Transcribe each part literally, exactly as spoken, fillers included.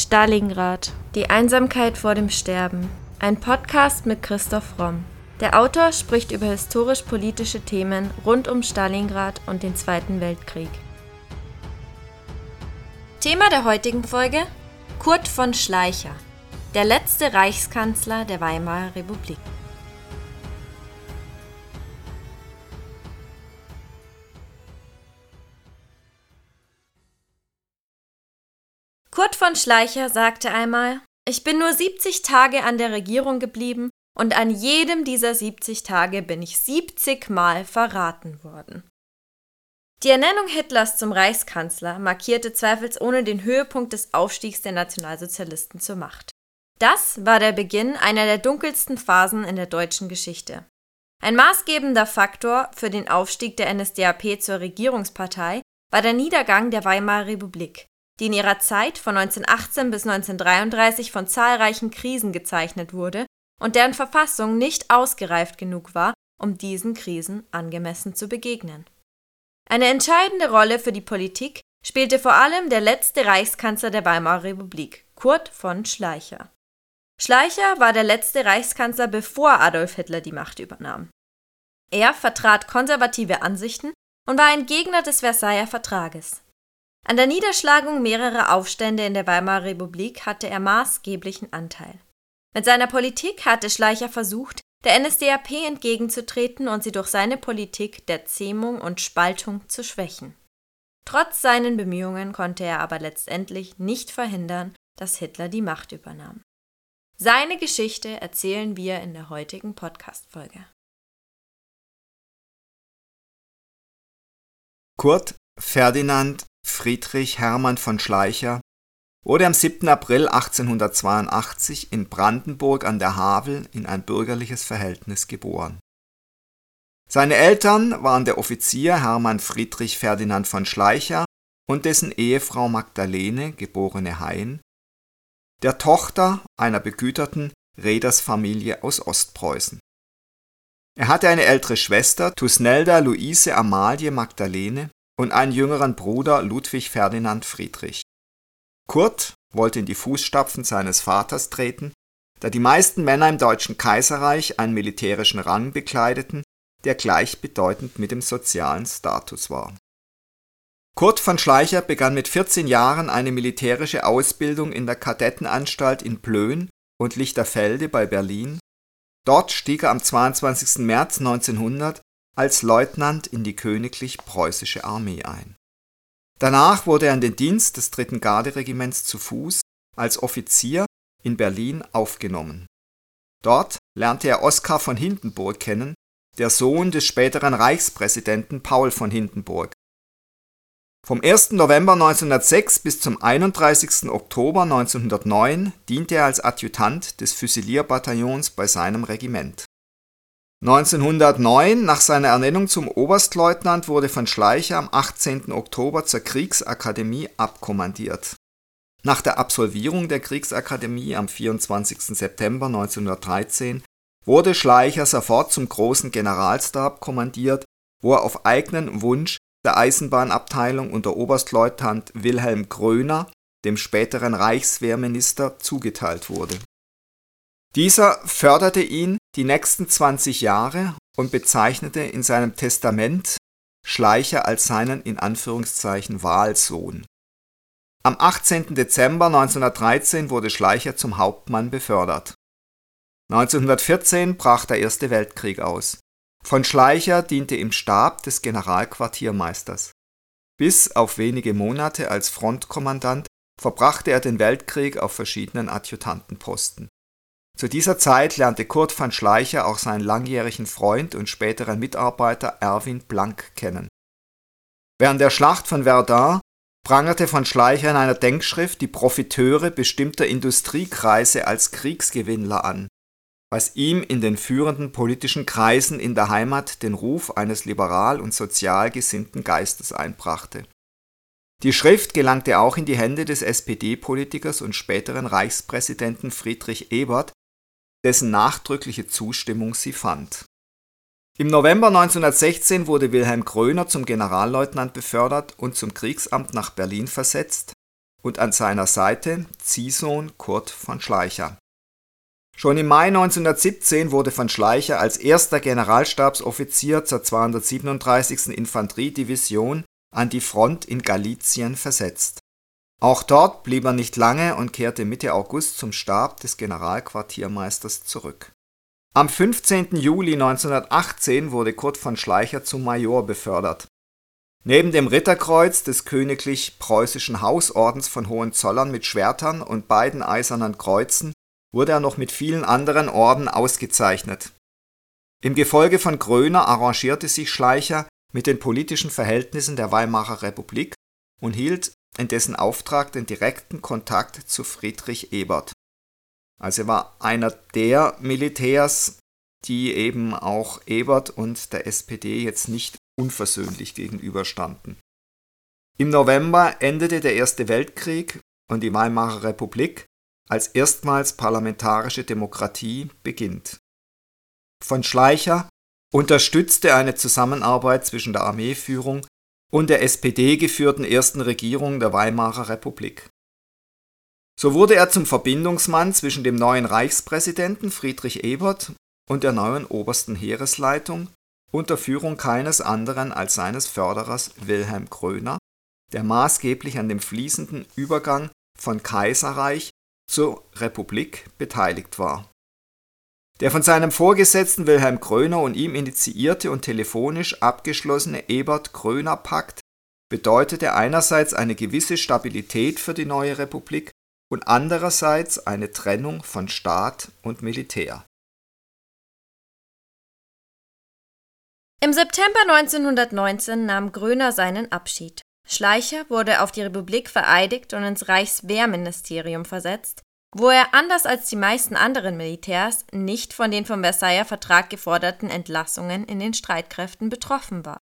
Stalingrad – Die Einsamkeit vor dem Sterben. Ein Podcast mit Christoph Romm. Der Autor spricht über historisch-politische Themen rund um Stalingrad und den Zweiten Weltkrieg. Thema der heutigen Folge: Kurt von Schleicher, der letzte Reichskanzler der Weimarer Republik. Kurt von Schleicher sagte einmal: Ich bin nur siebzig Tage an der Regierung geblieben und an jedem dieser siebzig Tage bin ich siebzig Mal verraten worden. Die Ernennung Hitlers zum Reichskanzler markierte zweifelsohne den Höhepunkt des Aufstiegs der Nationalsozialisten zur Macht. Das war der Beginn einer der dunkelsten Phasen in der deutschen Geschichte. Ein maßgebender Faktor für den Aufstieg der N S D A P zur Regierungspartei war der Niedergang der Weimarer Republik, die in ihrer Zeit von neunzehnhundertachtzehn bis neunzehnhundertdreiunddreißig von zahlreichen Krisen gezeichnet wurde und deren Verfassung nicht ausgereift genug war, um diesen Krisen angemessen zu begegnen. Eine entscheidende Rolle für die Politik spielte vor allem der letzte Reichskanzler der Weimarer Republik, Kurt von Schleicher. Schleicher war der letzte Reichskanzler, bevor Adolf Hitler die Macht übernahm. Er vertrat konservative Ansichten und war ein Gegner des Versailler Vertrages. An der Niederschlagung mehrerer Aufstände in der Weimarer Republik hatte er maßgeblichen Anteil. Mit seiner Politik hatte Schleicher versucht, der N S D A P entgegenzutreten und sie durch seine Politik der Zähmung und Spaltung zu schwächen. Trotz seinen Bemühungen konnte er aber letztendlich nicht verhindern, dass Hitler die Macht übernahm. Seine Geschichte erzählen wir in der heutigen Podcast-Folge. Kurt Ferdinand Friedrich Hermann von Schleicher wurde am siebten April achtzehnhundertzweiundachtzig in Brandenburg an der Havel in ein bürgerliches Verhältnis geboren. Seine Eltern waren der Offizier Hermann Friedrich Ferdinand von Schleicher und dessen Ehefrau Magdalene, geborene Hayn, der Tochter einer begüterten Reedersfamilie aus Ostpreußen. Er hatte eine ältere Schwester, Tusnelda Luise Amalie Magdalene, und einen jüngeren Bruder, Ludwig Ferdinand Friedrich. Kurt wollte in die Fußstapfen seines Vaters treten, da die meisten Männer im Deutschen Kaiserreich einen militärischen Rang bekleideten, der gleichbedeutend mit dem sozialen Status war. Kurt von Schleicher begann mit vierzehn Jahren eine militärische Ausbildung in der Kadettenanstalt in Plön und Lichterfelde bei Berlin. Dort stieg er am zweiundzwanzigsten März neunzehnhundert als Leutnant in die königlich-preußische Armee ein. Danach wurde er in den Dienst des dritten Garde-Regiments zu Fuß als Offizier in Berlin aufgenommen. Dort lernte er Oskar von Hindenburg kennen, der Sohn des späteren Reichspräsidenten Paul von Hindenburg. Vom ersten November neunzehnhundertsechs bis zum einunddreißigsten Oktober neunzehnhundertneun diente er als Adjutant des Füsilierbataillons bei seinem Regiment. neunzehnhundertneun, nach seiner Ernennung zum Oberstleutnant, wurde von Schleicher am achtzehnten Oktober zur Kriegsakademie abkommandiert. Nach der Absolvierung der Kriegsakademie am vierundzwanzigsten September neunzehnhundertdreizehn wurde Schleicher sofort zum großen Generalstab kommandiert, wo er auf eigenen Wunsch der Eisenbahnabteilung unter Oberstleutnant Wilhelm Gröner, dem späteren Reichswehrminister, zugeteilt wurde. Dieser förderte ihn die nächsten zwanzig Jahre und bezeichnete in seinem Testament Schleicher als seinen in Anführungszeichen Wahlsohn. Am achtzehnten Dezember neunzehnhundertdreizehn wurde Schleicher zum Hauptmann befördert. neunzehnhundertvierzehn brach der Erste Weltkrieg aus. Von Schleicher diente im Stab des Generalquartiermeisters. Bis auf wenige Monate als Frontkommandant verbrachte er den Weltkrieg auf verschiedenen Adjutantenposten. Zu dieser Zeit lernte Kurt von Schleicher auch seinen langjährigen Freund und späteren Mitarbeiter Erwin Blank kennen. Während der Schlacht von Verdun prangerte von Schleicher in einer Denkschrift die Profiteure bestimmter Industriekreise als Kriegsgewinnler an, was ihm in den führenden politischen Kreisen in der Heimat den Ruf eines liberal und sozial gesinnten Geistes einbrachte. Die Schrift gelangte auch in die Hände des S P D-Politikers und späteren Reichspräsidenten Friedrich Ebert, dessen nachdrückliche Zustimmung sie fand. Im November neunzehnhundertsechzehn wurde Wilhelm Gröner zum Generalleutnant befördert und zum Kriegsamt nach Berlin versetzt, und an seiner Seite Ziehsohn Kurt von Schleicher. Schon im Mai neunzehnhundertsiebzehn wurde von Schleicher als erster Generalstabsoffizier zur zweihundertsiebenunddreißigsten Infanteriedivision an die Front in Galizien versetzt. Auch dort blieb er nicht lange und kehrte Mitte August zum Stab des Generalquartiermeisters zurück. Am fünfzehnten Juli neunzehnhundertachtzehn wurde Kurt von Schleicher zum Major befördert. Neben dem Ritterkreuz des Königlich-Preußischen Hausordens von Hohenzollern mit Schwertern und beiden eisernen Kreuzen wurde er noch mit vielen anderen Orden ausgezeichnet. Im Gefolge von Gröner arrangierte sich Schleicher mit den politischen Verhältnissen der Weimarer Republik und hielt in dessen Auftrag den direkten Kontakt zu Friedrich Ebert. Also er war einer der Militärs, die eben auch Ebert und der S P D jetzt nicht unversöhnlich gegenüberstanden. Im November endete der Erste Weltkrieg und die Weimarer Republik als erstmals parlamentarische Demokratie beginnt. Von Schleicher unterstützte eine Zusammenarbeit zwischen der Armeeführung und der S P D geführten ersten Regierung der Weimarer Republik. So wurde er zum Verbindungsmann zwischen dem neuen Reichspräsidenten Friedrich Ebert und der neuen obersten Heeresleitung unter Führung keines anderen als seines Förderers Wilhelm Gröner, der maßgeblich an dem fließenden Übergang von Kaiserreich zur Republik beteiligt war. Der von seinem Vorgesetzten Wilhelm Gröner und ihm initiierte und telefonisch abgeschlossene Ebert-Gröner-Pakt bedeutete einerseits eine gewisse Stabilität für die neue Republik und andererseits eine Trennung von Staat und Militär. Im September neunzehnhundertneunzehn nahm Gröner seinen Abschied. Schleicher wurde auf die Republik vereidigt und ins Reichswehrministerium versetzt, wo er anders als die meisten anderen Militärs nicht von den vom Versailler Vertrag geforderten Entlassungen in den Streitkräften betroffen war.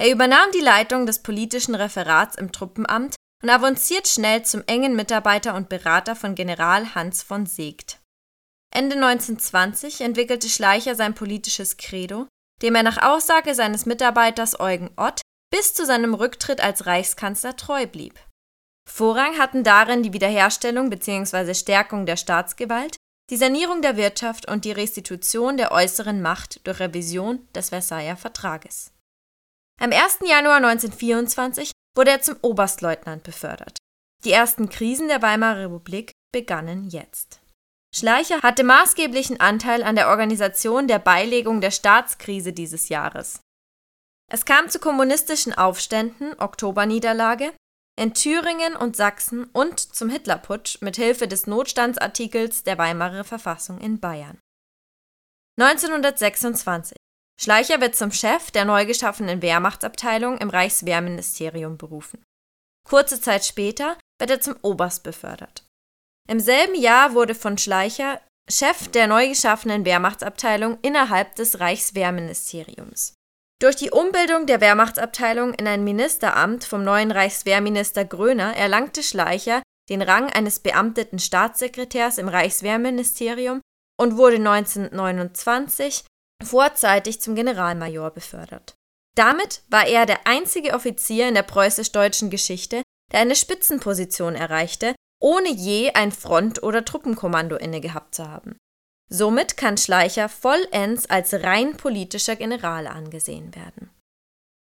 Er übernahm die Leitung des politischen Referats im Truppenamt und avanciert schnell zum engen Mitarbeiter und Berater von General Hans von Seeckt. Ende neunzehnhundertzwanzig entwickelte Schleicher sein politisches Credo, dem er nach Aussage seines Mitarbeiters Eugen Ott bis zu seinem Rücktritt als Reichskanzler treu blieb. Vorrang hatten darin die Wiederherstellung bzw. Stärkung der Staatsgewalt, die Sanierung der Wirtschaft und die Restitution der äußeren Macht durch Revision des Versailler Vertrages. Am ersten Januar neunzehnhundertvierundzwanzig wurde er zum Oberstleutnant befördert. Die ersten Krisen der Weimarer Republik begannen jetzt. Schleicher hatte maßgeblichen Anteil an der Organisation der Beilegung der Staatskrise dieses Jahres. Es kam zu kommunistischen Aufständen, Oktoberniederlage, in Thüringen und Sachsen und zum Hitlerputsch mit Hilfe des Notstandsartikels der Weimarer Verfassung in Bayern. neunzehnhundertsechsundzwanzig. Schleicher wird zum Chef der neu geschaffenen Wehrmachtsabteilung im Reichswehrministerium berufen. Kurze Zeit später wird er zum Oberst befördert. Im selben Jahr wurde von Schleicher Chef der neu geschaffenen Wehrmachtsabteilung innerhalb des Reichswehrministeriums. Durch die Umbildung der Wehrmachtsabteilung in ein Ministeramt vom neuen Reichswehrminister Gröner erlangte Schleicher den Rang eines beamteten Staatssekretärs im Reichswehrministerium und wurde neunzehnhundertneunundzwanzig vorzeitig zum Generalmajor befördert. Damit war er der einzige Offizier in der preußisch-deutschen Geschichte, der eine Spitzenposition erreichte, ohne je ein Front- oder Truppenkommando inne gehabt zu haben. Somit kann Schleicher vollends als rein politischer General angesehen werden.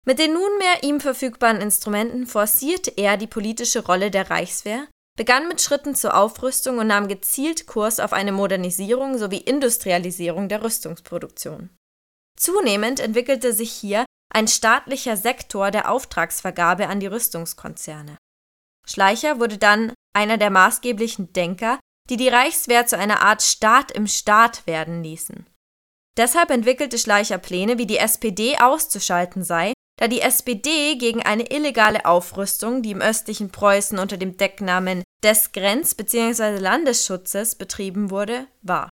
Mit den nunmehr ihm verfügbaren Instrumenten forcierte er die politische Rolle der Reichswehr, begann mit Schritten zur Aufrüstung und nahm gezielt Kurs auf eine Modernisierung sowie Industrialisierung der Rüstungsproduktion. Zunehmend entwickelte sich hier ein staatlicher Sektor der Auftragsvergabe an die Rüstungskonzerne. Schleicher wurde dann einer der maßgeblichen Denker, die die Reichswehr zu einer Art Staat im Staat werden ließen. Deshalb entwickelte Schleicher Pläne, wie die S P D auszuschalten sei, da die S P D gegen eine illegale Aufrüstung, die im östlichen Preußen unter dem Decknamen des Grenz- bzw. Landesschutzes betrieben wurde, war.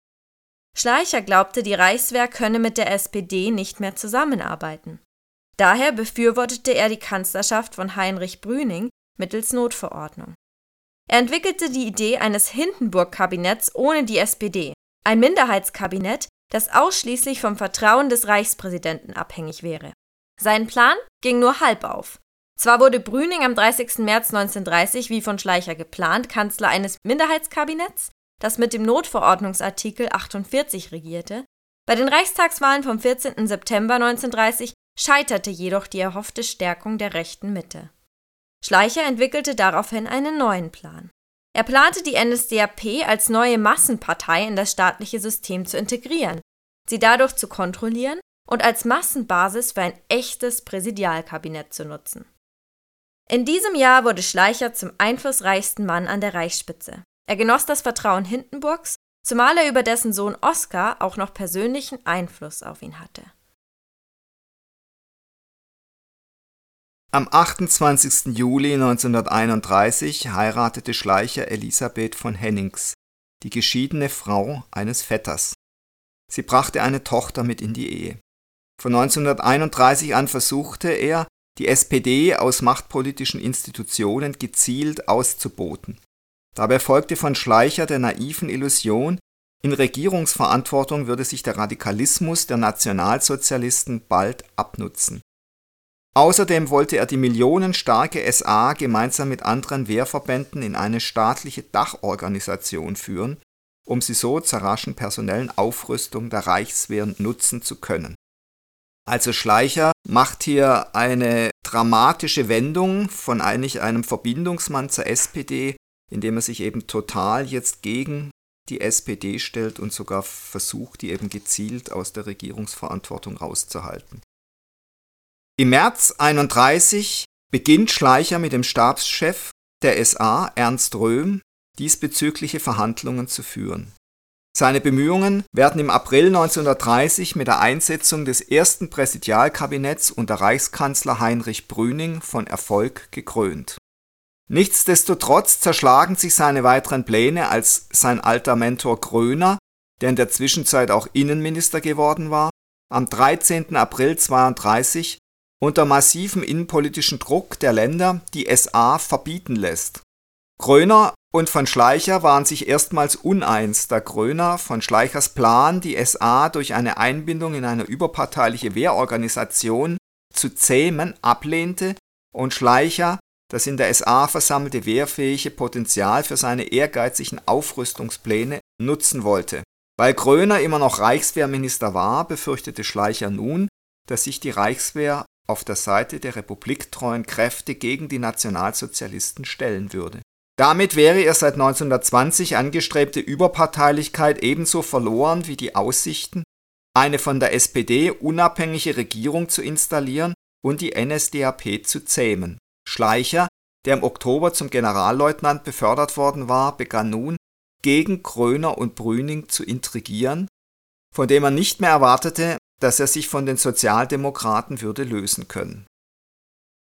Schleicher glaubte, die Reichswehr könne mit der S P D nicht mehr zusammenarbeiten. Daher befürwortete er die Kanzlerschaft von Heinrich Brüning mittels Notverordnung. Er entwickelte die Idee eines Hindenburg-Kabinetts ohne die S P D, ein Minderheitskabinett, das ausschließlich vom Vertrauen des Reichspräsidenten abhängig wäre. Sein Plan ging nur halb auf. Zwar wurde Brüning am dreißigsten März neunzehnhundertdreißig, wie von Schleicher geplant, Kanzler eines Minderheitskabinetts, das mit dem Notverordnungsartikel achtundvierzig regierte. Bei den Reichstagswahlen vom vierzehnten September neunzehnhundertdreißig scheiterte jedoch die erhoffte Stärkung der rechten Mitte. Schleicher entwickelte daraufhin einen neuen Plan. Er plante, die N S D A P als neue Massenpartei in das staatliche System zu integrieren, sie dadurch zu kontrollieren und als Massenbasis für ein echtes Präsidialkabinett zu nutzen. In diesem Jahr wurde Schleicher zum einflussreichsten Mann an der Reichsspitze. Er genoss das Vertrauen Hindenburgs, zumal er über dessen Sohn Oskar auch noch persönlichen Einfluss auf ihn hatte. Am achtundzwanzigsten Juli neunzehnhunderteinunddreißig heiratete Schleicher Elisabeth von Hennings, die geschiedene Frau eines Vetters. Sie brachte eine Tochter mit in die Ehe. Von neunzehnhunderteinunddreißig an versuchte er, die S P D aus machtpolitischen Institutionen gezielt auszuboten. Dabei folgte von Schleicher der naiven Illusion, in Regierungsverantwortung würde sich der Radikalismus der Nationalsozialisten bald abnutzen. Außerdem wollte er die millionenstarke S A gemeinsam mit anderen Wehrverbänden in eine staatliche Dachorganisation führen, um sie so zur raschen personellen Aufrüstung der Reichswehr nutzen zu können. Also Schleicher macht hier eine dramatische Wendung von eigentlich einem Verbindungsmann zur S P D, indem er sich eben total jetzt gegen die S P D stellt und sogar versucht, die eben gezielt aus der Regierungsverantwortung rauszuhalten. Im März neunzehnhunderteinunddreißig beginnt Schleicher mit dem Stabschef der S A, Ernst Röhm, diesbezügliche Verhandlungen zu führen. Seine Bemühungen werden im April neunzehnhundertdreißig mit der Einsetzung des ersten Präsidialkabinetts unter Reichskanzler Heinrich Brüning von Erfolg gekrönt. Nichtsdestotrotz zerschlagen sich seine weiteren Pläne, als sein alter Mentor Gröner, der in der Zwischenzeit auch Innenminister geworden war, am dreizehnten April zweiunddreißig unter massivem innenpolitischen Druck der Länder die S A verbieten lässt. Gröner und von Schleicher waren sich erstmals uneins, da Gröner von Schleichers Plan, die S A durch eine Einbindung in eine überparteiliche Wehrorganisation zu zähmen, ablehnte und Schleicher das in der S A versammelte wehrfähige Potenzial für seine ehrgeizigen Aufrüstungspläne nutzen wollte. Weil Gröner immer noch Reichswehrminister war, befürchtete Schleicher nun, dass sich die Reichswehr auf der Seite der republiktreuen Kräfte gegen die Nationalsozialisten stellen würde. Damit wäre ihr seit neunzehnhundertzwanzig angestrebte Überparteilichkeit ebenso verloren wie die Aussichten, eine von der S P D unabhängige Regierung zu installieren und die N S D A P zu zähmen. Schleicher, der im Oktober zum Generalleutnant befördert worden war, begann nun, gegen Gröner und Brüning zu intrigieren, von dem er nicht mehr erwartete, dass er sich von den Sozialdemokraten würde lösen können.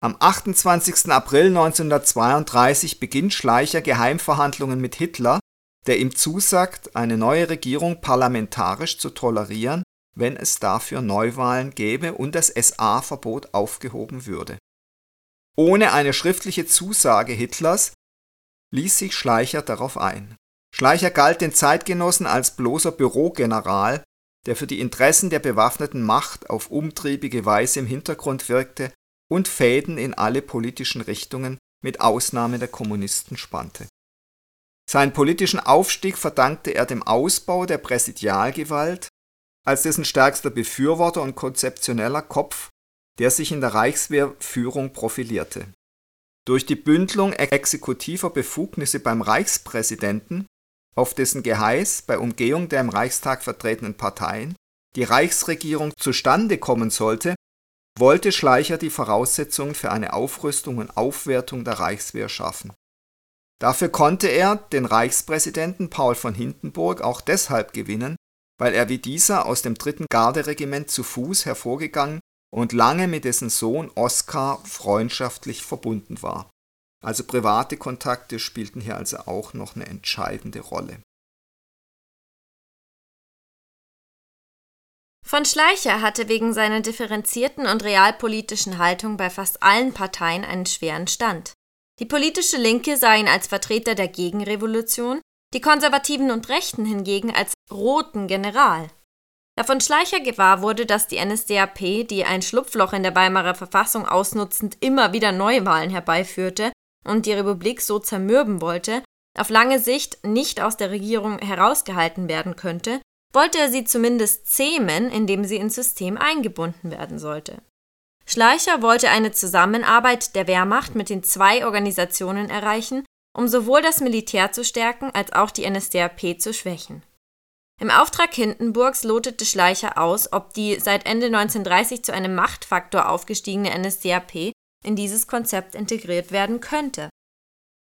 Am achtundzwanzigsten April neunzehnhundertzweiunddreißig beginnt Schleicher Geheimverhandlungen mit Hitler, der ihm zusagt, eine neue Regierung parlamentarisch zu tolerieren, wenn es dafür Neuwahlen gäbe und das S A-Verbot aufgehoben würde. Ohne eine schriftliche Zusage Hitlers ließ sich Schleicher darauf ein. Schleicher galt den Zeitgenossen als bloßer Bürogeneral, der für die Interessen der bewaffneten Macht auf umtriebige Weise im Hintergrund wirkte und Fäden in alle politischen Richtungen mit Ausnahme der Kommunisten spannte. Seinen politischen Aufstieg verdankte er dem Ausbau der Präsidialgewalt, als dessen stärkster Befürworter und konzeptioneller Kopf, der sich in der Reichswehrführung profilierte. Durch die Bündelung exekutiver Befugnisse beim Reichspräsidenten, auf dessen Geheiß bei Umgehung der im Reichstag vertretenen Parteien die Reichsregierung zustande kommen sollte, wollte Schleicher die Voraussetzungen für eine Aufrüstung und Aufwertung der Reichswehr schaffen. Dafür konnte er den Reichspräsidenten Paul von Hindenburg auch deshalb gewinnen, weil er wie dieser aus dem dritten Garde-Regiment zu Fuß hervorgegangen und lange mit dessen Sohn Oskar freundschaftlich verbunden war. Also private Kontakte spielten hier also auch noch eine entscheidende Rolle. Von Schleicher hatte wegen seiner differenzierten und realpolitischen Haltung bei fast allen Parteien einen schweren Stand. Die politische Linke sah ihn als Vertreter der Gegenrevolution, die Konservativen und Rechten hingegen als roten General. Da von Schleicher gewahr wurde, dass die N S D A P, die ein Schlupfloch in der Weimarer Verfassung ausnutzend immer wieder Neuwahlen herbeiführte und die Republik so zermürben wollte, auf lange Sicht nicht aus der Regierung herausgehalten werden könnte, wollte er sie zumindest zähmen, indem sie ins System eingebunden werden sollte. Schleicher wollte eine Zusammenarbeit der Wehrmacht mit den zwei Organisationen erreichen, um sowohl das Militär zu stärken als auch die N S D A P zu schwächen. Im Auftrag Hindenburgs lotete Schleicher aus, ob die seit Ende neunzehnhundertdreißig zu einem Machtfaktor aufgestiegene N S D A P in dieses Konzept integriert werden könnte.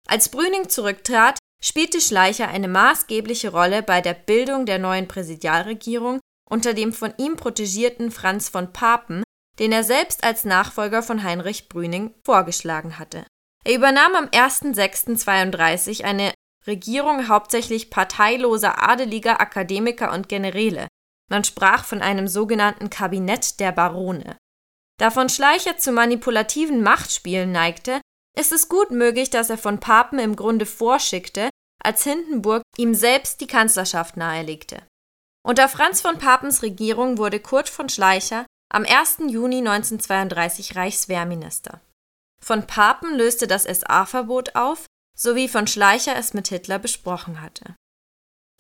Als Brüning zurücktrat, spielte Schleicher eine maßgebliche Rolle bei der Bildung der neuen Präsidialregierung unter dem von ihm protegierten Franz von Papen, den er selbst als Nachfolger von Heinrich Brüning vorgeschlagen hatte. Er übernahm am ersten sechsten zweiunddreißig eine Regierung hauptsächlich parteiloser Adeliger, Akademiker und Generäle. Man sprach von einem sogenannten Kabinett der Barone. Da von Schleicher zu manipulativen Machtspielen neigte, ist es gut möglich, dass er von Papen im Grunde vorschickte, als Hindenburg ihm selbst die Kanzlerschaft nahelegte. Unter Franz von Papens Regierung wurde Kurt von Schleicher am ersten Juni neunzehnhundertzweiunddreißig Reichswehrminister. Von Papen löste das S A-Verbot auf, so wie von Schleicher es mit Hitler besprochen hatte.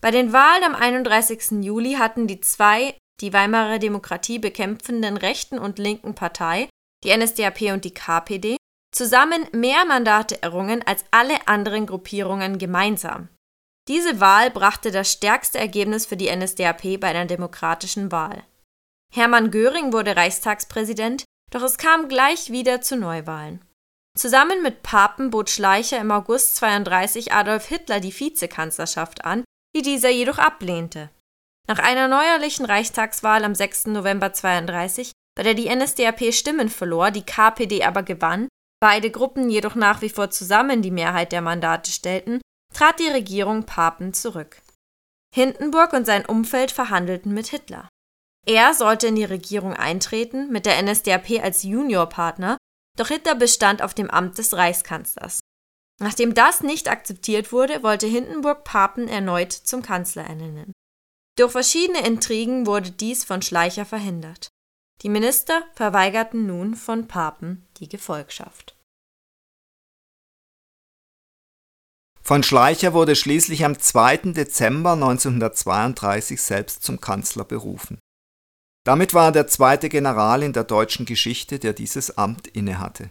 Bei den Wahlen am einunddreißigsten Juli hatten die zwei die Weimarer Demokratie bekämpfenden rechten und linken Partei, die N S D A P und die K P D, zusammen mehr Mandate errungen als alle anderen Gruppierungen gemeinsam. Diese Wahl brachte das stärkste Ergebnis für die N S D A P bei einer demokratischen Wahl. Hermann Göring wurde Reichstagspräsident, doch es kam gleich wieder zu Neuwahlen. Zusammen mit Papen bot Schleicher im August zweiunddreißig Adolf Hitler die Vizekanzlerschaft an, die dieser jedoch ablehnte. Nach einer neuerlichen Reichstagswahl am sechsten November zweiunddreißig, bei der die N S D A P Stimmen verlor, die K P D aber gewann, beide Gruppen jedoch nach wie vor zusammen die Mehrheit der Mandate stellten, trat die Regierung Papen zurück. Hindenburg und sein Umfeld verhandelten mit Hitler. Er sollte in die Regierung eintreten, mit der N S D A P als Juniorpartner, doch Hitler bestand auf dem Amt des Reichskanzlers. Nachdem das nicht akzeptiert wurde, wollte Hindenburg Papen erneut zum Kanzler ernennen. Durch verschiedene Intrigen wurde dies von Schleicher verhindert. Die Minister verweigerten nun von Papen die Gefolgschaft. Von Schleicher wurde schließlich am zweiten Dezember neunzehnhundertzweiunddreißig selbst zum Kanzler berufen. Damit war er der zweite General in der deutschen Geschichte, der dieses Amt innehatte.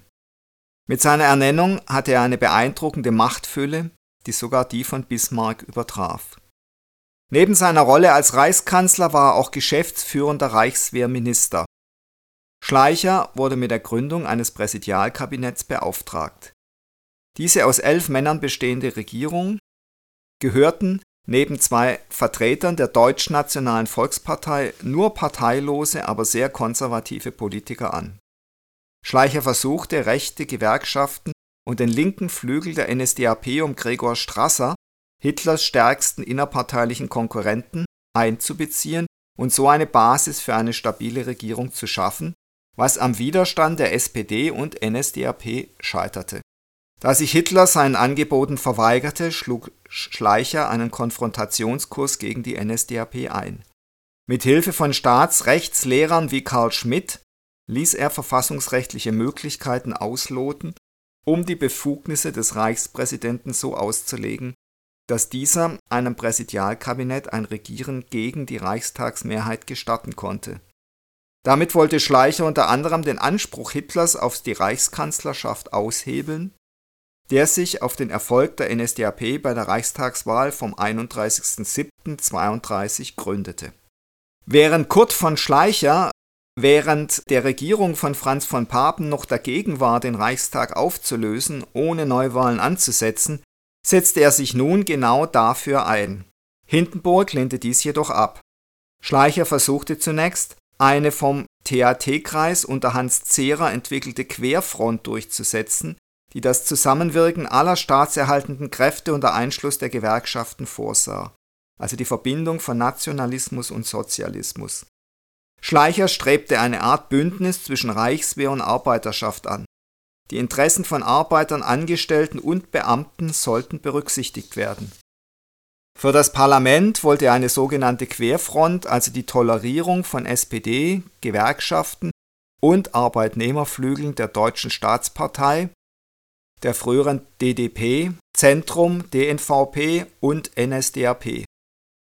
Mit seiner Ernennung hatte er eine beeindruckende Machtfülle, die sogar die von Bismarck übertraf. Neben seiner Rolle als Reichskanzler war er auch geschäftsführender Reichswehrminister. Schleicher wurde mit der Gründung eines Präsidialkabinetts beauftragt. Diese aus elf Männern bestehende Regierung gehörten neben zwei Vertretern der Deutschnationalen Volkspartei nur parteilose, aber sehr konservative Politiker an. Schleicher versuchte, rechte Gewerkschaften und den linken Flügel der N S D A P um Gregor Strasser, Hitlers stärksten innerparteilichen Konkurrenten, einzubeziehen und so eine Basis für eine stabile Regierung zu schaffen, was am Widerstand der S P D und N S D A P scheiterte. Da sich Hitler seinen Angeboten verweigerte, schlug Schleicher einen Konfrontationskurs gegen die N S D A P ein. Mit Hilfe von Staatsrechtslehrern wie Karl Schmidt ließ er verfassungsrechtliche Möglichkeiten ausloten, um die Befugnisse des Reichspräsidenten so auszulegen, dass dieser einem Präsidialkabinett ein Regieren gegen die Reichstagsmehrheit gestatten konnte. Damit wollte Schleicher unter anderem den Anspruch Hitlers auf die Reichskanzlerschaft aushebeln, der sich auf den Erfolg der N S D A P bei der Reichstagswahl vom einunddreißigsten siebten zweiunddreißig gründete. Während Kurt von Schleicher während der Regierung von Franz von Papen noch dagegen war, den Reichstag aufzulösen, ohne Neuwahlen anzusetzen, setzte er sich nun genau dafür ein. Hindenburg lehnte dies jedoch ab. Schleicher versuchte zunächst, eine vom T A T-Kreis unter Hans Zehrer entwickelte Querfront durchzusetzen, die das Zusammenwirken aller staatserhaltenden Kräfte unter Einschluss der Gewerkschaften vorsah, also die Verbindung von Nationalismus und Sozialismus. Schleicher strebte eine Art Bündnis zwischen Reichswehr und Arbeiterschaft an. Die Interessen von Arbeitern, Angestellten und Beamten sollten berücksichtigt werden. Für das Parlament wollte er eine sogenannte Querfront, also die Tolerierung von S P D, Gewerkschaften und Arbeitnehmerflügeln der Deutschen Staatspartei, der früheren D D P, Zentrum, D N V P und N S D A P.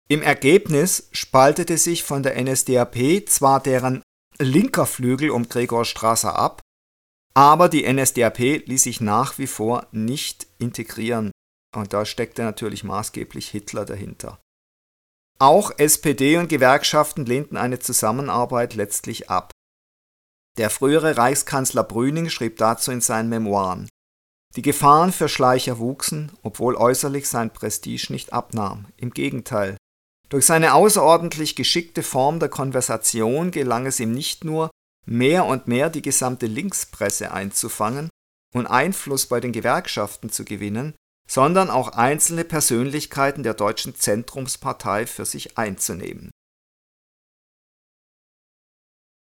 Im Ergebnis spaltete sich von der N S D A P zwar deren linker Flügel um Gregor Strasser ab, aber die N S D A P ließ sich nach wie vor nicht integrieren. Und da steckte natürlich maßgeblich Hitler dahinter. Auch S P D und Gewerkschaften lehnten eine Zusammenarbeit letztlich ab. Der frühere Reichskanzler Brüning schrieb dazu in seinen Memoiren: Die Gefahren für Schleicher wuchsen, obwohl äußerlich sein Prestige nicht abnahm. Im Gegenteil. Durch seine außerordentlich geschickte Form der Konversation gelang es ihm nicht nur, mehr und mehr die gesamte Linkspresse einzufangen und Einfluss bei den Gewerkschaften zu gewinnen, sondern auch einzelne Persönlichkeiten der deutschen Zentrumspartei für sich einzunehmen.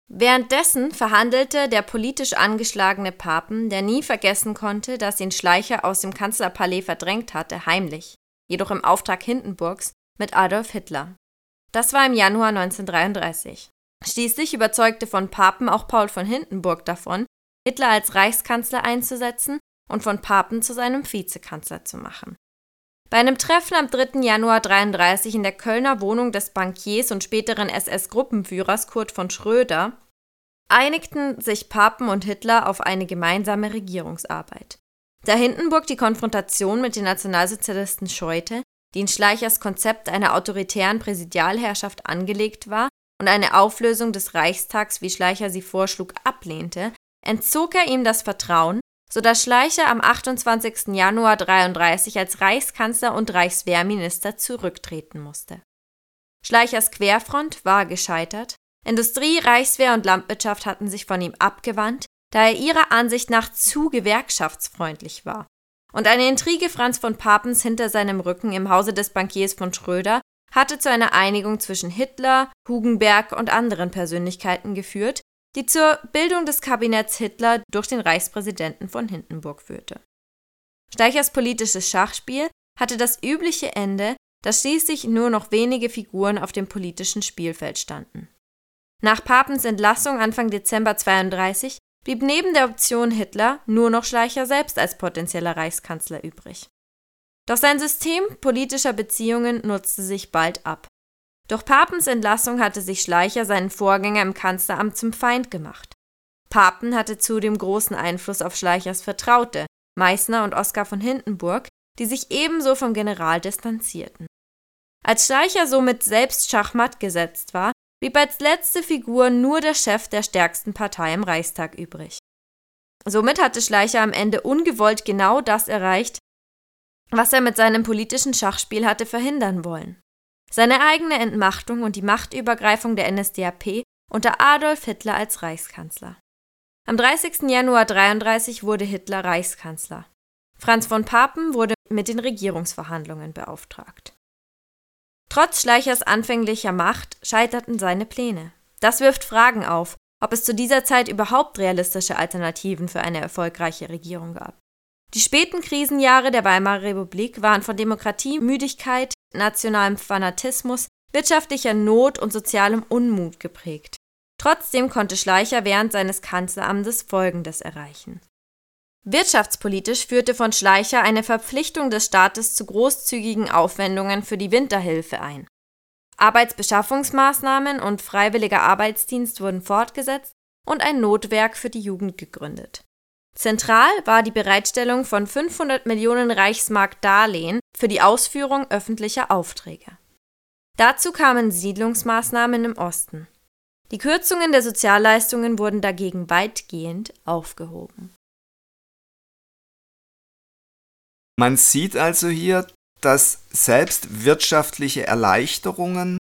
Währenddessen verhandelte der politisch angeschlagene Papen, der nie vergessen konnte, dass ihn Schleicher aus dem Kanzlerpalais verdrängt hatte, heimlich, jedoch im Auftrag Hindenburgs, mit Adolf Hitler. Das war im Januar neunzehnhundertdreiunddreißig. Schließlich überzeugte von Papen auch Paul von Hindenburg davon, Hitler als Reichskanzler einzusetzen und von Papen zu seinem Vizekanzler zu machen. Bei einem Treffen am dritten Januar neunzehnhundertdreiunddreißig in der Kölner Wohnung des Bankiers und späteren S S-Gruppenführers Kurt von Schröder einigten sich Papen und Hitler auf eine gemeinsame Regierungsarbeit. Da Hindenburg die Konfrontation mit den Nationalsozialisten scheute, die in Schleichers Konzept einer autoritären Präsidialherrschaft angelegt war und eine Auflösung des Reichstags, wie Schleicher sie vorschlug, ablehnte, entzog er ihm das Vertrauen, sodass Schleicher am achtundzwanzigsten Januar neunzehnhundertdreiunddreißig als Reichskanzler und Reichswehrminister zurücktreten musste. Schleichers Querfront war gescheitert, Industrie, Reichswehr und Landwirtschaft hatten sich von ihm abgewandt, da er ihrer Ansicht nach zu gewerkschaftsfreundlich war. Und eine Intrige Franz von Papens hinter seinem Rücken im Hause des Bankiers von Schröder hatte zu einer Einigung zwischen Hitler, Hugenberg und anderen Persönlichkeiten geführt, die zur Bildung des Kabinetts Hitler durch den Reichspräsidenten von Hindenburg führte. Schleichers politisches Schachspiel hatte das übliche Ende, dass schließlich nur noch wenige Figuren auf dem politischen Spielfeld standen. Nach Papens Entlassung Anfang Dezember zweiunddreißig blieb neben der Option Hitler nur noch Schleicher selbst als potenzieller Reichskanzler übrig. Doch sein System politischer Beziehungen nutzte sich bald ab. Durch Papens Entlassung hatte sich Schleicher seinen Vorgänger im Kanzleramt zum Feind gemacht. Papen hatte zudem großen Einfluss auf Schleichers Vertraute, Meißner und Oskar von Hindenburg, die sich ebenso vom General distanzierten. Als Schleicher somit selbst schachmatt gesetzt war, blieb als letzte Figur nur der Chef der stärksten Partei im Reichstag übrig. Somit hatte Schleicher am Ende ungewollt genau das erreicht, was er mit seinem politischen Schachspiel hatte verhindern wollen. Seine eigene Entmachtung und die Machtübergreifung der N S D A P unter Adolf Hitler als Reichskanzler. Am dreißigsten Januar neunzehnhundertdreiunddreißig wurde Hitler Reichskanzler. Franz von Papen wurde mit den Regierungsverhandlungen beauftragt. Trotz Schleichers anfänglicher Macht scheiterten seine Pläne. Das wirft Fragen auf, ob es zu dieser Zeit überhaupt realistische Alternativen für eine erfolgreiche Regierung gab. Die späten Krisenjahre der Weimarer Republik waren von Demokratie, Müdigkeit, nationalem Fanatismus, wirtschaftlicher Not und sozialem Unmut geprägt. Trotzdem konnte Schleicher während seines Kanzleramtes Folgendes erreichen. Wirtschaftspolitisch führte von Schleicher eine Verpflichtung des Staates zu großzügigen Aufwendungen für die Winterhilfe ein. Arbeitsbeschaffungsmaßnahmen und freiwilliger Arbeitsdienst wurden fortgesetzt und ein Notwerk für die Jugend gegründet. Zentral war die Bereitstellung von fünfhundert Millionen Reichsmark Darlehen für die Ausführung öffentlicher Aufträge. Dazu kamen Siedlungsmaßnahmen im Osten. Die Kürzungen der Sozialleistungen wurden dagegen weitgehend aufgehoben. Man sieht also hier, dass selbst wirtschaftliche Erleichterungen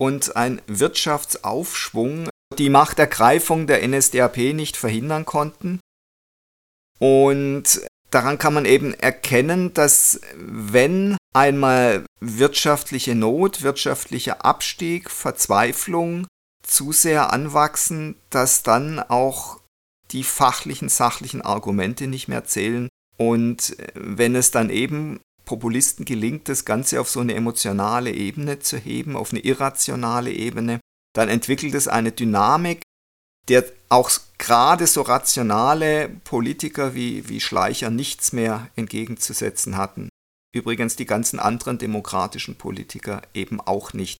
und ein Wirtschaftsaufschwung die Machtergreifung der N S D A P nicht verhindern konnten. Und daran kann man eben erkennen, dass wenn einmal wirtschaftliche Not, wirtschaftlicher Abstieg, Verzweiflung zu sehr anwachsen, dass dann auch die fachlichen, sachlichen Argumente nicht mehr zählen. Und wenn es dann eben Populisten gelingt, das Ganze auf so eine emotionale Ebene zu heben, auf eine irrationale Ebene, dann entwickelt es eine Dynamik, der auch gerade so rationale Politiker wie, wie Schleicher nichts mehr entgegenzusetzen hatten. Übrigens die ganzen anderen demokratischen Politiker eben auch nicht.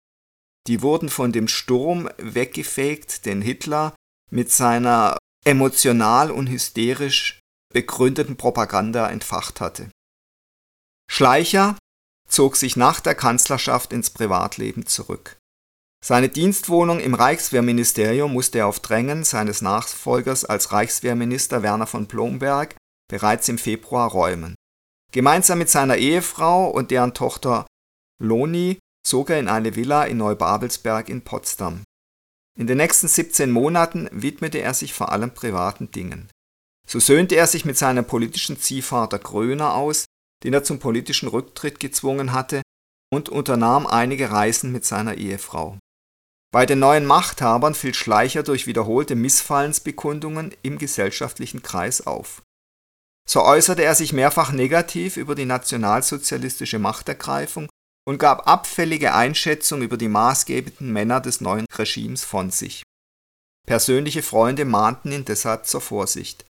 Die wurden von dem Sturm weggefegt, den Hitler mit seiner emotional und hysterisch begründeten Propaganda entfacht hatte. Schleicher zog sich nach der Kanzlerschaft ins Privatleben zurück. Seine Dienstwohnung im Reichswehrministerium musste er auf Drängen seines Nachfolgers als Reichswehrminister Werner von Blomberg bereits im Februar räumen. Gemeinsam mit seiner Ehefrau und deren Tochter Loni zog er in eine Villa in Neubabelsberg in Potsdam. In den nächsten siebzehn Monaten widmete er sich vor allem privaten Dingen. So söhnte er sich mit seinem politischen Ziehvater Gröner aus, den er zum politischen Rücktritt gezwungen hatte, und unternahm einige Reisen mit seiner Ehefrau. Bei den neuen Machthabern fiel Schleicher durch wiederholte Missfallensbekundungen im gesellschaftlichen Kreis auf. So äußerte er sich mehrfach negativ über die nationalsozialistische Machtergreifung und gab abfällige Einschätzungen über die maßgebenden Männer des neuen Regimes von sich. Persönliche Freunde mahnten ihn deshalb zur Vorsicht.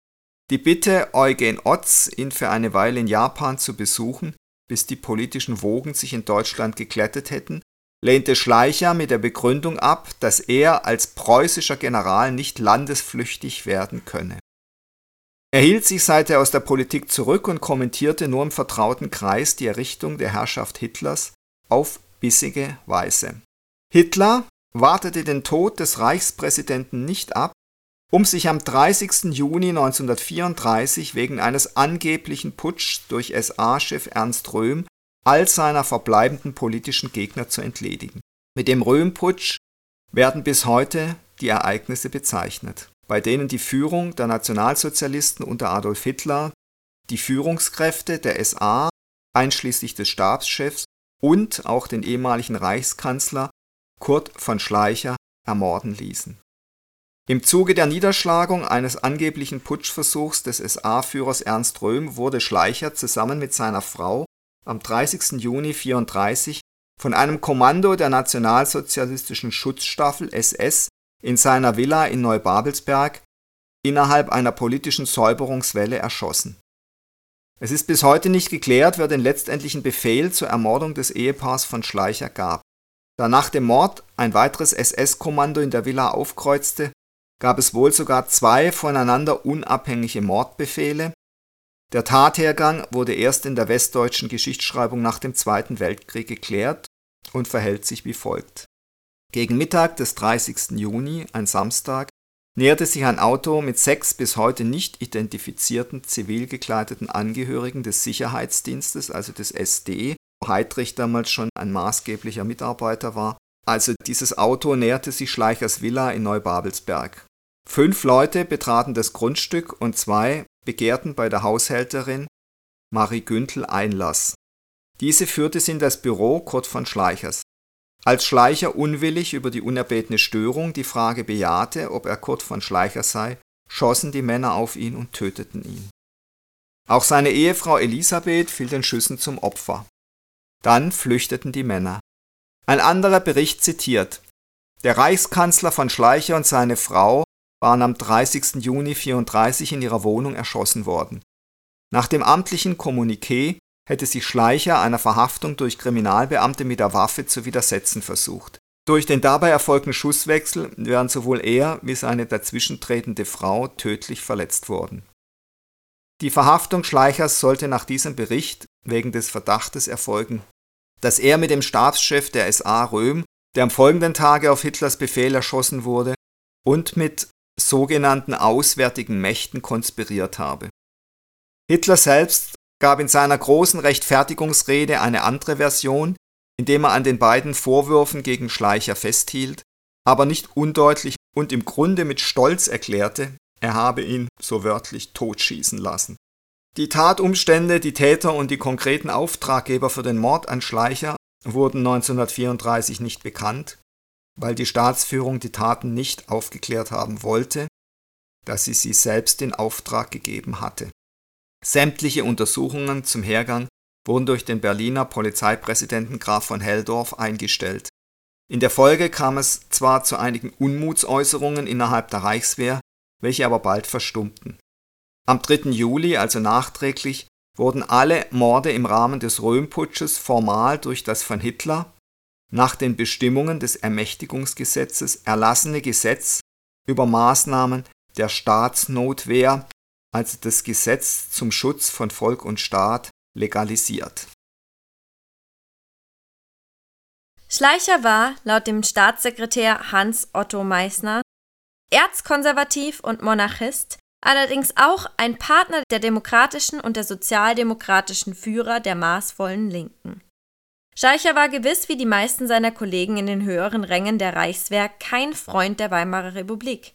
Die Bitte Eugen Otts, ihn für eine Weile in Japan zu besuchen, bis die politischen Wogen sich in Deutschland geklettet hätten, lehnte Schleicher mit der Begründung ab, dass er als preußischer General nicht landesflüchtig werden könne. Er hielt sich seither aus der Politik zurück und kommentierte nur im vertrauten Kreis die Errichtung der Herrschaft Hitlers auf bissige Weise. Hitler wartete den Tod des Reichspräsidenten nicht ab, um sich am dreißigsten Juni neunzehnhundertvierunddreißig wegen eines angeblichen Putschs durch S A-Chef Ernst Röhm all seiner verbleibenden politischen Gegner zu entledigen. Mit dem Röhm-Putsch werden bis heute die Ereignisse bezeichnet, bei denen die Führung der Nationalsozialisten unter Adolf Hitler, die Führungskräfte der S A, einschließlich des Stabschefs und auch den ehemaligen Reichskanzler Kurt von Schleicher ermorden ließen. Im Zuge der Niederschlagung eines angeblichen Putschversuchs des S A-Führers Ernst Röhm wurde Schleicher zusammen mit seiner Frau am dreißigsten Juni neunzehnhundertvierunddreißig von einem Kommando der nationalsozialistischen Schutzstaffel S S in seiner Villa in Neubabelsberg innerhalb einer politischen Säuberungswelle erschossen. Es ist bis heute nicht geklärt, wer den letztendlichen Befehl zur Ermordung des Ehepaars von Schleicher gab. Da nach dem Mord ein weiteres S S-Kommando in der Villa aufkreuzte, gab es wohl sogar zwei voneinander unabhängige Mordbefehle. Der Tathergang wurde erst in der westdeutschen Geschichtsschreibung nach dem Zweiten Weltkrieg geklärt und verhält sich wie folgt. Gegen Mittag des dreißigsten Juni, ein Samstag, näherte sich ein Auto mit sechs bis heute nicht identifizierten zivil gekleideten Angehörigen des Sicherheitsdienstes, also des S D, wo Heydrich damals schon ein maßgeblicher Mitarbeiter war. Also dieses Auto näherte sich Schleichers Villa in Neubabelsberg. Fünf Leute betraten das Grundstück und zwei begehrten bei der Haushälterin Marie Güntel Einlass. Diese führte sie in das Büro Kurt von Schleichers. Als Schleicher unwillig über die unerbetene Störung die Frage bejahte, ob er Kurt von Schleicher sei, schossen die Männer auf ihn und töteten ihn. Auch seine Ehefrau Elisabeth fiel den Schüssen zum Opfer. Dann flüchteten die Männer. Ein anderer Bericht zitiert: Der Reichskanzler von Schleicher und seine Frau waren am dreißigsten Juni neunzehnhundertvierunddreißig in ihrer Wohnung erschossen worden. Nach dem amtlichen Kommuniqué hätte sich Schleicher einer Verhaftung durch Kriminalbeamte mit der Waffe zu widersetzen versucht. Durch den dabei erfolgten Schusswechsel wären sowohl er wie seine dazwischentretende Frau tödlich verletzt worden. Die Verhaftung Schleichers sollte nach diesem Bericht wegen des Verdachtes erfolgen, dass er mit dem Stabschef der S A Röhm, der am folgenden Tage auf Hitlers Befehl erschossen wurde, und mit sogenannten auswärtigen Mächten konspiriert habe. Hitler selbst gab in seiner großen Rechtfertigungsrede eine andere Version, indem er an den beiden Vorwürfen gegen Schleicher festhielt, aber nicht undeutlich und im Grunde mit Stolz erklärte, er habe ihn so wörtlich totschießen lassen. Die Tatumstände, die Täter und die konkreten Auftraggeber für den Mord an Schleicher wurden neunzehnhundertvierunddreißig nicht bekannt, weil die Staatsführung die Taten nicht aufgeklärt haben wollte, dass sie sie selbst in Auftrag gegeben hatte. Sämtliche Untersuchungen zum Hergang wurden durch den Berliner Polizeipräsidenten Graf von Helldorf eingestellt. In der Folge kam es zwar zu einigen Unmutsäußerungen innerhalb der Reichswehr, welche aber bald verstummten. Am dritten Juli, also nachträglich, wurden alle Morde im Rahmen des Röhmputsches formal durch das von Hitler nach den Bestimmungen des Ermächtigungsgesetzes erlassene Gesetz über Maßnahmen der Staatsnotwehr, also das Gesetz zum Schutz von Volk und Staat, legalisiert. Schleicher war, laut dem Staatssekretär Hans Otto Meissner, erzkonservativ und Monarchist, allerdings auch ein Partner der demokratischen und der sozialdemokratischen Führer der maßvollen Linken. Schleicher war gewiss wie die meisten seiner Kollegen in den höheren Rängen der Reichswehr kein Freund der Weimarer Republik.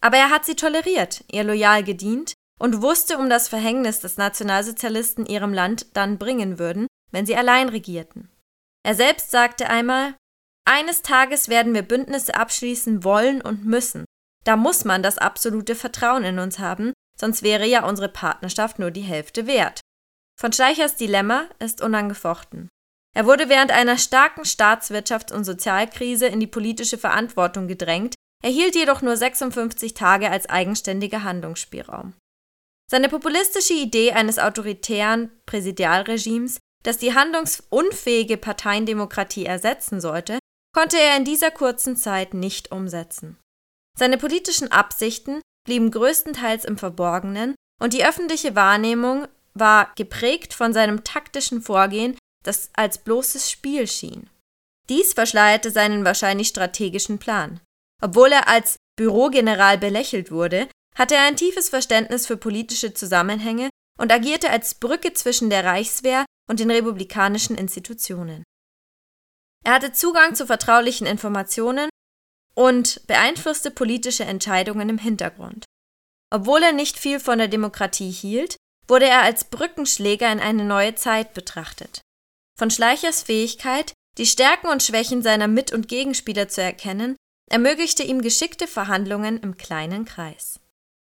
Aber er hat sie toleriert, ihr loyal gedient und wusste um das Verhängnis, das Nationalsozialisten ihrem Land dann bringen würden, wenn sie allein regierten. Er selbst sagte einmal: Eines Tages werden wir Bündnisse abschließen wollen und müssen. Da muss man das absolute Vertrauen in uns haben, sonst wäre ja unsere Partnerschaft nur die Hälfte wert. Von Schleichers Dilemma ist unangefochten. Er wurde während einer starken Staatswirtschafts- und Sozialkrise in die politische Verantwortung gedrängt, erhielt jedoch nur sechsundfünfzig Tage als eigenständiger Handlungsspielraum. Seine populistische Idee eines autoritären Präsidialregimes, das die handlungsunfähige Parteiendemokratie ersetzen sollte, konnte er in dieser kurzen Zeit nicht umsetzen. Seine politischen Absichten blieben größtenteils im Verborgenen und die öffentliche Wahrnehmung war geprägt von seinem taktischen Vorgehen, das als bloßes Spiel schien. Dies verschleierte seinen wahrscheinlich strategischen Plan. Obwohl er als Bürogeneral belächelt wurde, hatte er ein tiefes Verständnis für politische Zusammenhänge und agierte als Brücke zwischen der Reichswehr und den republikanischen Institutionen. Er hatte Zugang zu vertraulichen Informationen und beeinflusste politische Entscheidungen im Hintergrund. Obwohl er nicht viel von der Demokratie hielt, wurde er als Brückenschläger in eine neue Zeit betrachtet. Von Schleichers Fähigkeit, die Stärken und Schwächen seiner Mit- und Gegenspieler zu erkennen, ermöglichte ihm geschickte Verhandlungen im kleinen Kreis.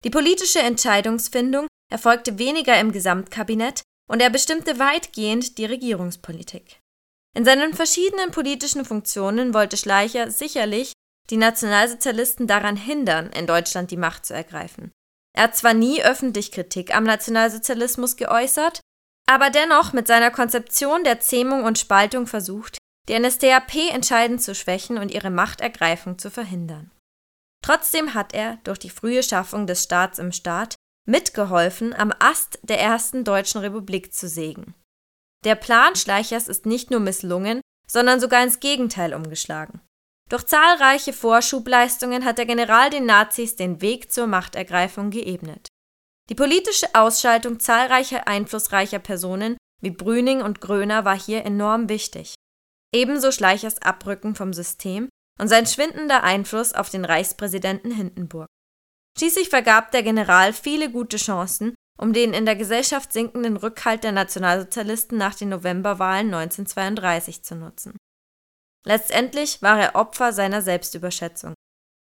Die politische Entscheidungsfindung erfolgte weniger im Gesamtkabinett und er bestimmte weitgehend die Regierungspolitik. In seinen verschiedenen politischen Funktionen wollte Schleicher sicherlich die Nationalsozialisten daran hindern, in Deutschland die Macht zu ergreifen. Er hat zwar nie öffentlich Kritik am Nationalsozialismus geäußert, aber dennoch mit seiner Konzeption der Zähmung und Spaltung versucht, die N S D A P entscheidend zu schwächen und ihre Machtergreifung zu verhindern. Trotzdem hat er durch die frühe Schaffung des Staats im Staat mitgeholfen, am Ast der ersten Deutschen Republik zu sägen. Der Plan Schleichers ist nicht nur misslungen, sondern sogar ins Gegenteil umgeschlagen. Durch zahlreiche Vorschubleistungen hat der General den Nazis den Weg zur Machtergreifung geebnet. Die politische Ausschaltung zahlreicher einflussreicher Personen wie Brüning und Gröner war hier enorm wichtig. Ebenso Schleichers Abrücken vom System und sein schwindender Einfluss auf den Reichspräsidenten Hindenburg. Schließlich vergab der General viele gute Chancen, um den in der Gesellschaft sinkenden Rückhalt der Nationalsozialisten nach den Novemberwahlen neunzehnhundertzweiunddreißig zu nutzen. Letztendlich war er Opfer seiner Selbstüberschätzung.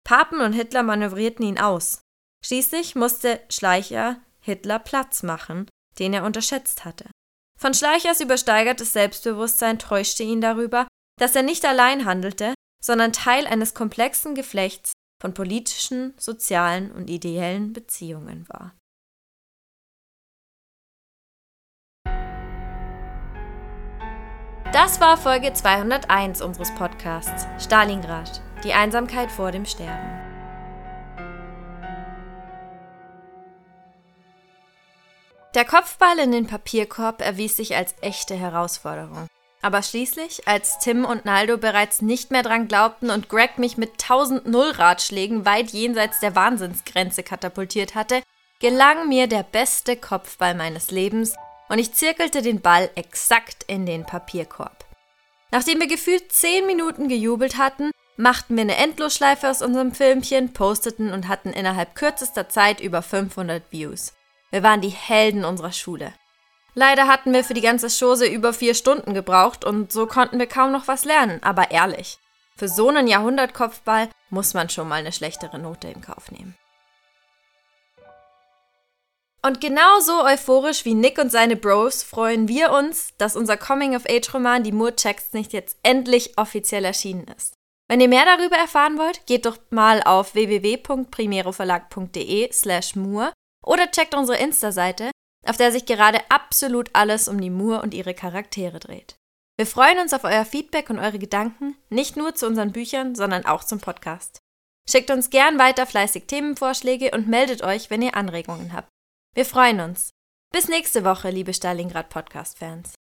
Papen und Hitler manövrierten ihn aus. Schließlich musste Schleicher Hitler Platz machen, den er unterschätzt hatte. Von Schleichers übersteigertes Selbstbewusstsein täuschte ihn darüber, dass er nicht allein handelte, sondern Teil eines komplexen Geflechts von politischen, sozialen und ideellen Beziehungen war. Das war Folge zweihunderteins unseres Podcasts Stalingrad, die Einsamkeit vor dem Sterben. Der Kopfball in den Papierkorb erwies sich als echte Herausforderung. Aber schließlich, als Tim und Naldo bereits nicht mehr dran glaubten und Greg mich mit tausend Nullratschlägen weit jenseits der Wahnsinnsgrenze katapultiert hatte, gelang mir der beste Kopfball meines Lebens und ich zirkelte den Ball exakt in den Papierkorb. Nachdem wir gefühlt zehn Minuten gejubelt hatten, machten wir eine Endlosschleife aus unserem Filmchen, posteten und hatten innerhalb kürzester Zeit über fünfhundert Views. Wir waren die Helden unserer Schule. Leider hatten wir für die ganze Chose über vier Stunden gebraucht und so konnten wir kaum noch was lernen, aber ehrlich, für so einen Jahrhundertkopfball muss man schon mal eine schlechtere Note in Kauf nehmen. Und genauso euphorisch wie Nick und seine Bros freuen wir uns, dass unser Coming-of-Age-Roman Die Murchecks nicht jetzt endlich offiziell erschienen ist. Wenn ihr mehr darüber erfahren wollt, geht doch mal auf www.primeroverlag.de slash Mur oder checkt unsere Insta-Seite, auf der sich gerade absolut alles um die Mur und ihre Charaktere dreht. Wir freuen uns auf euer Feedback und eure Gedanken, nicht nur zu unseren Büchern, sondern auch zum Podcast. Schickt uns gern weiter fleißig Themenvorschläge und meldet euch, wenn ihr Anregungen habt. Wir freuen uns. Bis nächste Woche, liebe Stalingrad-Podcast-Fans.